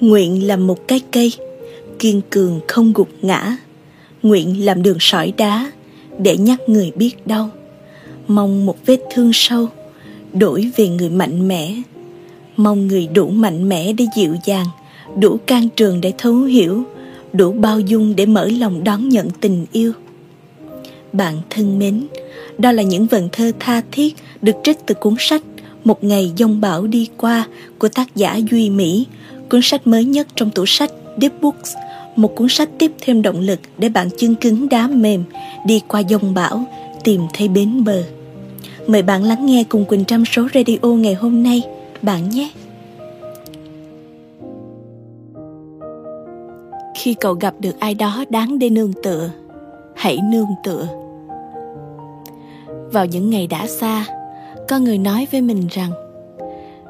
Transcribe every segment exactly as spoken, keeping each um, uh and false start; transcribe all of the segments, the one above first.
Nguyện làm một cái cây, kiên cường không gục ngã. Nguyện làm đường sỏi đá, để nhắc người biết đau. Mong một vết thương sâu, đổi về người mạnh mẽ. Mong người đủ mạnh mẽ để dịu dàng, đủ can trường để thấu hiểu, đủ bao dung để mở lòng đón nhận tình yêu. Bạn thân mến, đó là những vần thơ tha thiết được trích từ cuốn sách Một Ngày Giông Bão Đi Qua của tác giả Duy Mỹ, cuốn sách mới nhất trong tủ sách Deep Books, một cuốn sách tiếp thêm động lực để bạn chân cứng đá mềm, đi qua giông bão, tìm thấy bến bờ. Mời bạn lắng nghe cùng Quỳnh Trâm số radio ngày hôm nay, bạn nhé! Khi cậu gặp được ai đó đáng để nương tựa, hãy nương tựa. Vào những ngày đã xa, có người nói với mình rằng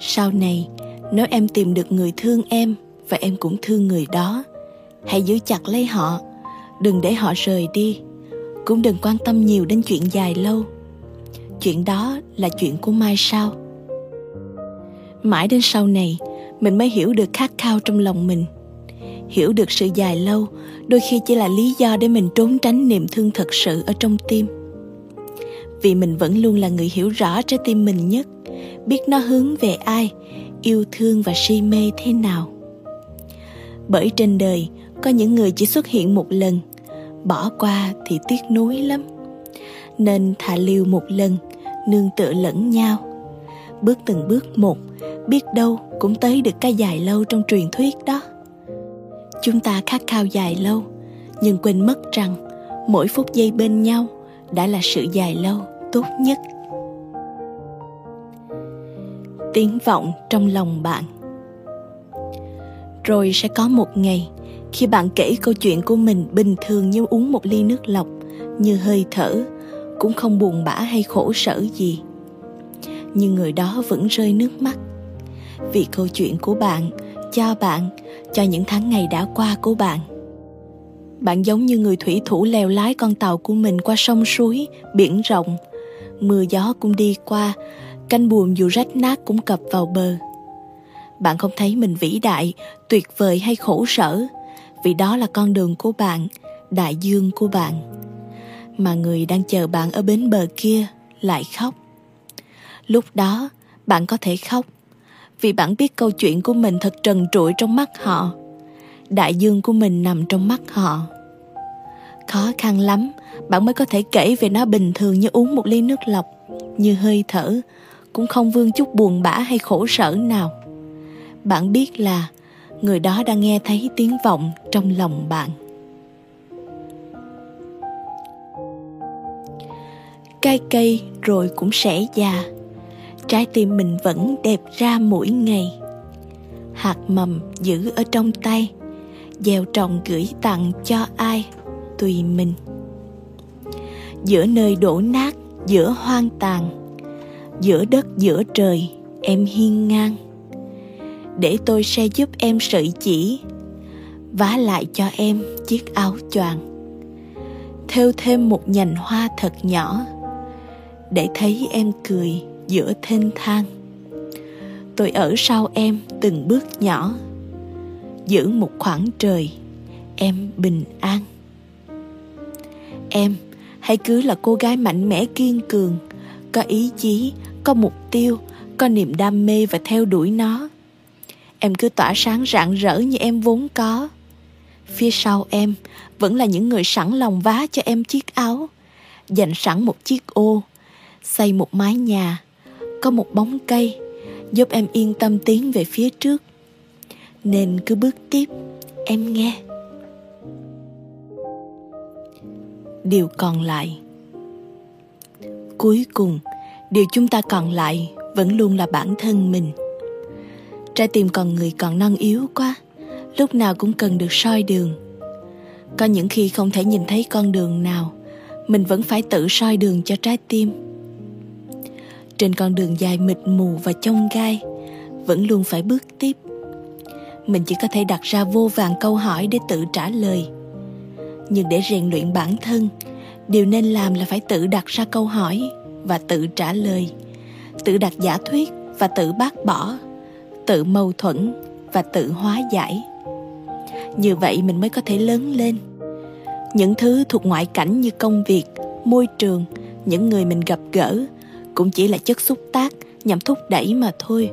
sau này, nếu em tìm được người thương em và em cũng thương người đó, hãy giữ chặt lấy họ, đừng để họ rời đi. Cũng đừng quan tâm nhiều đến chuyện dài lâu. Chuyện đó là chuyện của mai sau. Mãi đến sau này, mình mới hiểu được khát khao trong lòng mình. Hiểu được sự dài lâu đôi khi chỉ là lý do để mình trốn tránh niềm thương thật sự ở trong tim. Vì mình vẫn luôn là người hiểu rõ trái tim mình nhất, biết nó hướng về ai, yêu thương và si mê thế nào. Bởi trên đời, có những người chỉ xuất hiện một lần, bỏ qua thì tiếc nuối lắm. Nên thà liều một lần, nương tựa lẫn nhau. Bước từng bước một, biết đâu cũng tới được cái dài lâu trong truyền thuyết đó. Chúng ta khát khao dài lâu, nhưng quên mất rằng mỗi phút giây bên nhau đã là sự dài lâu tốt nhất. Tiếng vọng trong lòng bạn. Rồi sẽ có một ngày, khi bạn kể câu chuyện của mình bình thường như uống một ly nước lọc, như hơi thở, cũng không buồn bã hay khổ sở gì. Nhưng người đó vẫn rơi nước mắt. Vì câu chuyện của bạn, cho bạn, cho những tháng ngày đã qua của bạn. Bạn giống như người thủy thủ lèo lái con tàu của mình qua sông suối, biển rộng. Mưa gió cũng đi qua, canh buồm dù rách nát cũng cập vào bờ. Bạn không thấy mình vĩ đại, tuyệt vời hay khổ sở, vì đó là con đường của bạn, đại dương của bạn. Mà người đang chờ bạn ở bến bờ kia lại khóc. Lúc đó, bạn có thể khóc, vì bạn biết câu chuyện của mình thật trần trụi trong mắt họ. Đại dương của mình nằm trong mắt họ. Khó khăn lắm, bạn mới có thể kể về nó bình thường như uống một ly nước lọc, như hơi thở, cũng không vương chút buồn bã hay khổ sở nào. Bạn biết là người đó đang nghe thấy tiếng vọng trong lòng bạn. Cái cây rồi cũng sẽ già, trái tim mình vẫn đẹp ra mỗi ngày. Hạt mầm giữ ở trong tay, gieo trồng gửi tặng cho ai, tùy mình. Giữa nơi đổ nát, giữa hoang tàn, giữa đất giữa trời, em hiên ngang. Để tôi sẽ giúp em sợi chỉ, vá lại cho em chiếc áo choàng. Thêu thêm một nhành hoa thật nhỏ, để thấy em cười giữa thênh thang. Tôi ở sau em từng bước nhỏ, giữ một khoảng trời, em bình an. Em, hãy cứ là cô gái mạnh mẽ kiên cường, có ý chí, có mục tiêu, có niềm đam mê và theo đuổi nó. Em cứ tỏa sáng rạng rỡ như em vốn có. Phía sau em vẫn là những người sẵn lòng vá cho em chiếc áo, dành sẵn một chiếc ô, xây một mái nhà, có một bóng cây, giúp em yên tâm tiến về phía trước. Nên cứ bước tiếp, em nghe. Điều còn lại. Cuối cùng, điều chúng ta còn lại vẫn luôn là bản thân mình. Trái tim con người còn non yếu quá, lúc nào cũng cần được soi đường. Có những khi không thể nhìn thấy con đường nào, mình vẫn phải tự soi đường cho trái tim. Trên con đường dài mịt mù và chông gai, vẫn luôn phải bước tiếp. Mình chỉ có thể đặt ra vô vàn câu hỏi để tự trả lời. Nhưng để rèn luyện bản thân, điều nên làm là phải tự đặt ra câu hỏi và tự trả lời, tự đặt giả thuyết và tự bác bỏ, tự mâu thuẫn và tự hóa giải. Như vậy mình mới có thể lớn lên. Những thứ thuộc ngoại cảnh như công việc, môi trường, những người mình gặp gỡ cũng chỉ là chất xúc tác nhằm thúc đẩy mà thôi,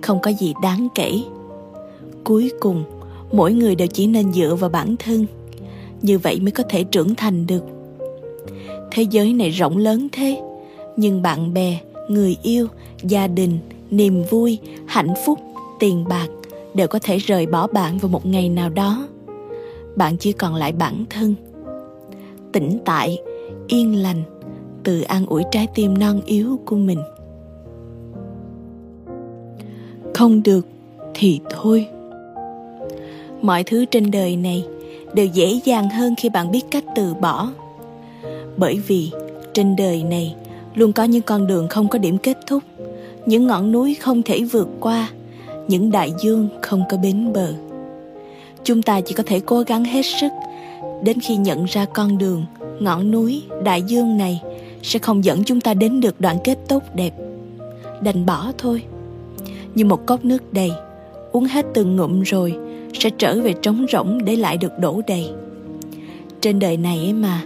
không có gì đáng kể. Cuối cùng, mỗi người đều chỉ nên dựa vào bản thân. Như vậy mới có thể trưởng thành được. Thế giới này rộng lớn thế, nhưng bạn bè, người yêu, gia đình, niềm vui, hạnh phúc, tiền bạc đều có thể rời bỏ bạn vào một ngày nào đó. Bạn chỉ còn lại bản thân. Tĩnh tại, yên lành, tự an ủi trái tim non yếu của mình. Không được thì thôi. Mọi thứ trên đời này đều dễ dàng hơn khi bạn biết cách từ bỏ. Bởi vì trên đời này luôn có những con đường không có điểm kết thúc, những ngọn núi không thể vượt qua, những đại dương không có bến bờ. Chúng ta chỉ có thể cố gắng hết sức đến khi nhận ra con đường, ngọn núi, đại dương này sẽ không dẫn chúng ta đến được đoạn kết tốt đẹp. Đành bỏ thôi. Như một cốc nước đầy, uống hết từng ngụm rồi sẽ trở về trống rỗng để lại được đổ đầy. Trên đời này ấy mà,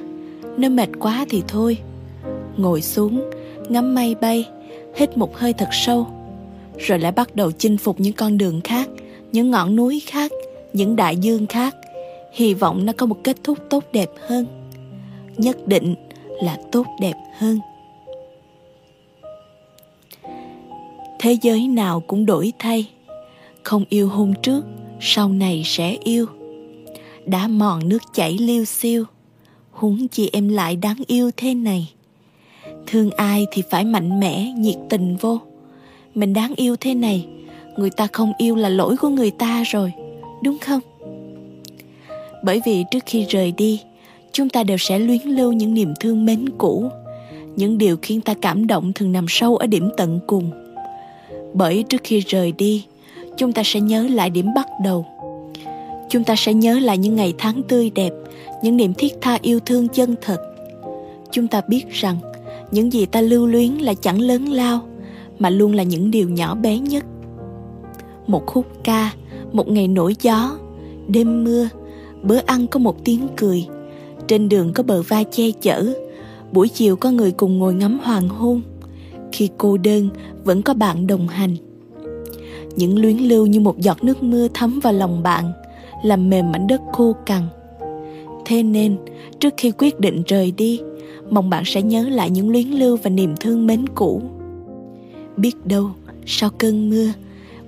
nếu mệt quá thì thôi, ngồi xuống, ngắm mây bay, hít một hơi thật sâu, rồi lại bắt đầu chinh phục những con đường khác, những ngọn núi khác, những đại dương khác, hy vọng nó có một kết thúc tốt đẹp hơn. Nhất định là tốt đẹp hơn. Thế giới nào cũng đổi thay, không yêu hôm trước, sau này sẽ yêu. Đá mòn nước chảy liêu xiêu, huống chi em lại đáng yêu thế này. Thương ai thì phải mạnh mẽ, nhiệt tình vô. Mình đáng yêu thế này, người ta không yêu là lỗi của người ta rồi, đúng không? Bởi vì trước khi rời đi, chúng ta đều sẽ luyến lưu những niềm thương mến cũ. Những điều khiến ta cảm động thường nằm sâu ở điểm tận cùng. Bởi trước khi rời đi, chúng ta sẽ nhớ lại điểm bắt đầu. Chúng ta sẽ nhớ lại những ngày tháng tươi đẹp, những niềm thiết tha yêu thương chân thật. Chúng ta biết rằng những gì ta lưu luyến là chẳng lớn lao, mà luôn là những điều nhỏ bé nhất. Một khúc ca, một ngày nổi gió, đêm mưa, bữa ăn có một tiếng cười, trên đường có bờ vai che chở, buổi chiều có người cùng ngồi ngắm hoàng hôn. Khi cô đơn vẫn có bạn đồng hành. Những luyến lưu như một giọt nước mưa thấm vào lòng bạn, làm mềm mảnh đất khô cằn. Thế nên, trước khi quyết định rời đi, mong bạn sẽ nhớ lại những luyến lưu và niềm thương mến cũ. Biết đâu, sau cơn mưa,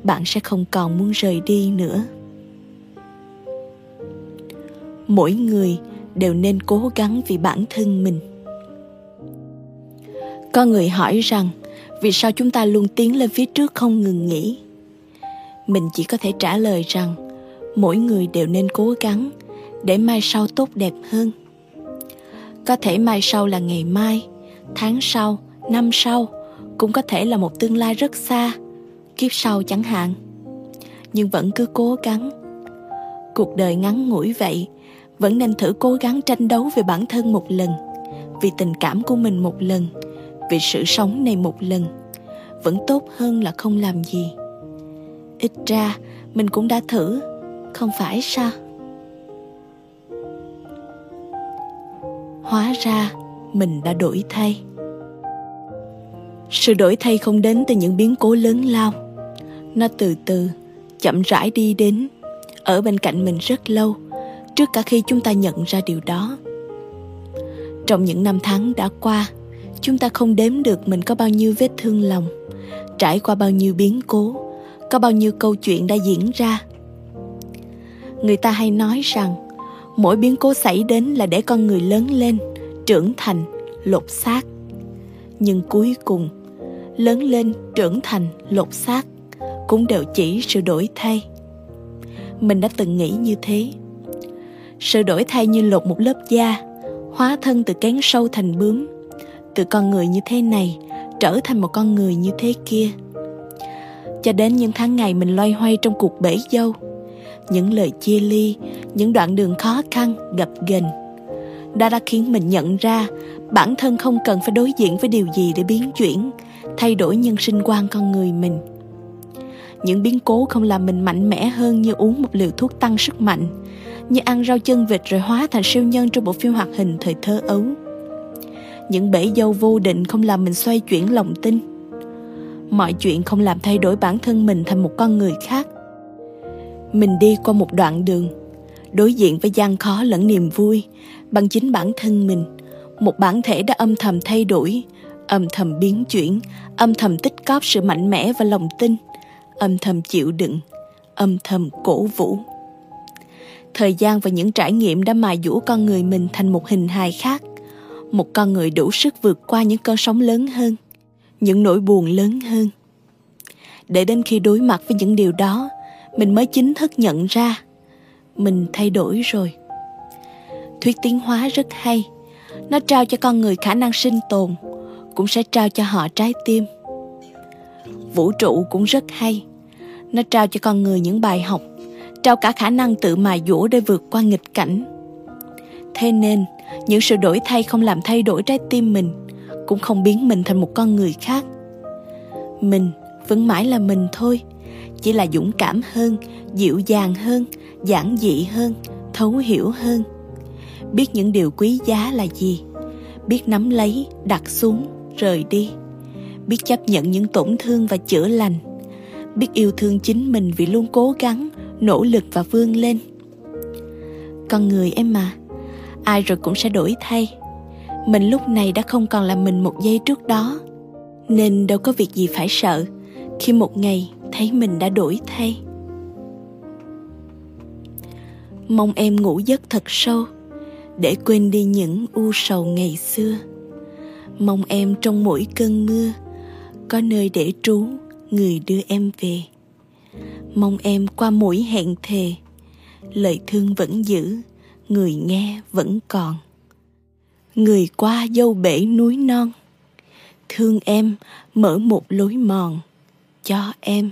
bạn sẽ không còn muốn rời đi nữa. Mỗi người đều nên cố gắng vì bản thân mình. Có người hỏi rằng, vì sao chúng ta luôn tiến lên phía trước không ngừng nghỉ? Mình chỉ có thể trả lời rằng, mỗi người đều nên cố gắng để mai sau tốt đẹp hơn. Có thể mai sau là ngày mai, tháng sau, năm sau, cũng có thể là một tương lai rất xa, kiếp sau chẳng hạn. Nhưng vẫn cứ cố gắng. Cuộc đời ngắn ngủi vậy, vẫn nên thử cố gắng tranh đấu về bản thân một lần, vì tình cảm của mình một lần, vì sự sống này một lần. Vẫn tốt hơn là không làm gì. Ít ra mình cũng đã thử, không phải sao? Hóa ra mình đã đổi thay. Sự đổi thay không đến từ những biến cố lớn lao. Nó từ từ, chậm rãi đi đến, ở bên cạnh mình rất lâu, trước cả khi chúng ta nhận ra điều đó. Trong những năm tháng đã qua, chúng ta không đếm được mình có bao nhiêu vết thương lòng, trải qua bao nhiêu biến cố, có bao nhiêu câu chuyện đã diễn ra. Người ta hay nói rằng, mỗi biến cố xảy đến là để con người lớn lên, trưởng thành, lột xác. Nhưng cuối cùng, lớn lên, trưởng thành, lột xác cũng đều chỉ sự đổi thay. Mình đã từng nghĩ như thế. Sự đổi thay như lột một lớp da, hóa thân từ kén sâu thành bướm, từ con người như thế này trở thành một con người như thế kia. Cho đến những tháng ngày mình loay hoay trong cuộc bể dâu, những lời chia ly, những đoạn đường khó khăn, gập ghềnh, đã đã khiến mình nhận ra bản thân không cần phải đối diện với điều gì để biến chuyển, thay đổi nhân sinh quan con người mình. Những biến cố không làm mình mạnh mẽ hơn như uống một liều thuốc tăng sức mạnh, như ăn rau chân vịt rồi hóa thành siêu nhân trong bộ phim hoạt hình thời thơ ấu. Những bể dâu vô định không làm mình xoay chuyển lòng tin. Mọi chuyện không làm thay đổi bản thân mình thành một con người khác. Mình đi qua một đoạn đường, đối diện với gian khó lẫn niềm vui, bằng chính bản thân mình, một bản thể đã âm thầm thay đổi, âm thầm biến chuyển, âm thầm tích cóp sự mạnh mẽ và lòng tin, âm thầm chịu đựng, âm thầm cổ vũ. Thời gian và những trải nghiệm đã mài dũa con người mình thành một hình hài khác, một con người đủ sức vượt qua những cơn sóng lớn hơn, những nỗi buồn lớn hơn. Để đến khi đối mặt với những điều đó, mình mới chính thức nhận ra mình thay đổi rồi. Thuyết tiến hóa rất hay. Nó trao cho con người khả năng sinh tồn, cũng sẽ trao cho họ trái tim. Vũ trụ cũng rất hay. Nó trao cho con người những bài học, trao cả khả năng tự mài dũa để vượt qua nghịch cảnh. Thế nên, những sự đổi thay không làm thay đổi trái tim mình, cũng không biến mình thành một con người khác. Mình vẫn mãi là mình thôi, chỉ là dũng cảm hơn, dịu dàng hơn, giản dị hơn, thấu hiểu hơn. Biết những điều quý giá là gì, biết nắm lấy, đặt xuống, rời đi, biết chấp nhận những tổn thương và chữa lành, biết yêu thương chính mình vì luôn cố gắng, nỗ lực và vươn lên. Con người em mà, ai rồi cũng sẽ đổi thay. Mình lúc này đã không còn là mình một giây trước đó, nên đâu có việc gì phải sợ khi một ngày thấy mình đã đổi thay. Mong em ngủ giấc thật sâu để quên đi những u sầu ngày xưa. Mong em trong mỗi cơn mưa có nơi để trú người đưa em về. Mong em qua mỗi hẹn thề, lời thương vẫn giữ, người nghe vẫn còn. Người qua dâu bể núi non, thương em mở một lối mòn cho em.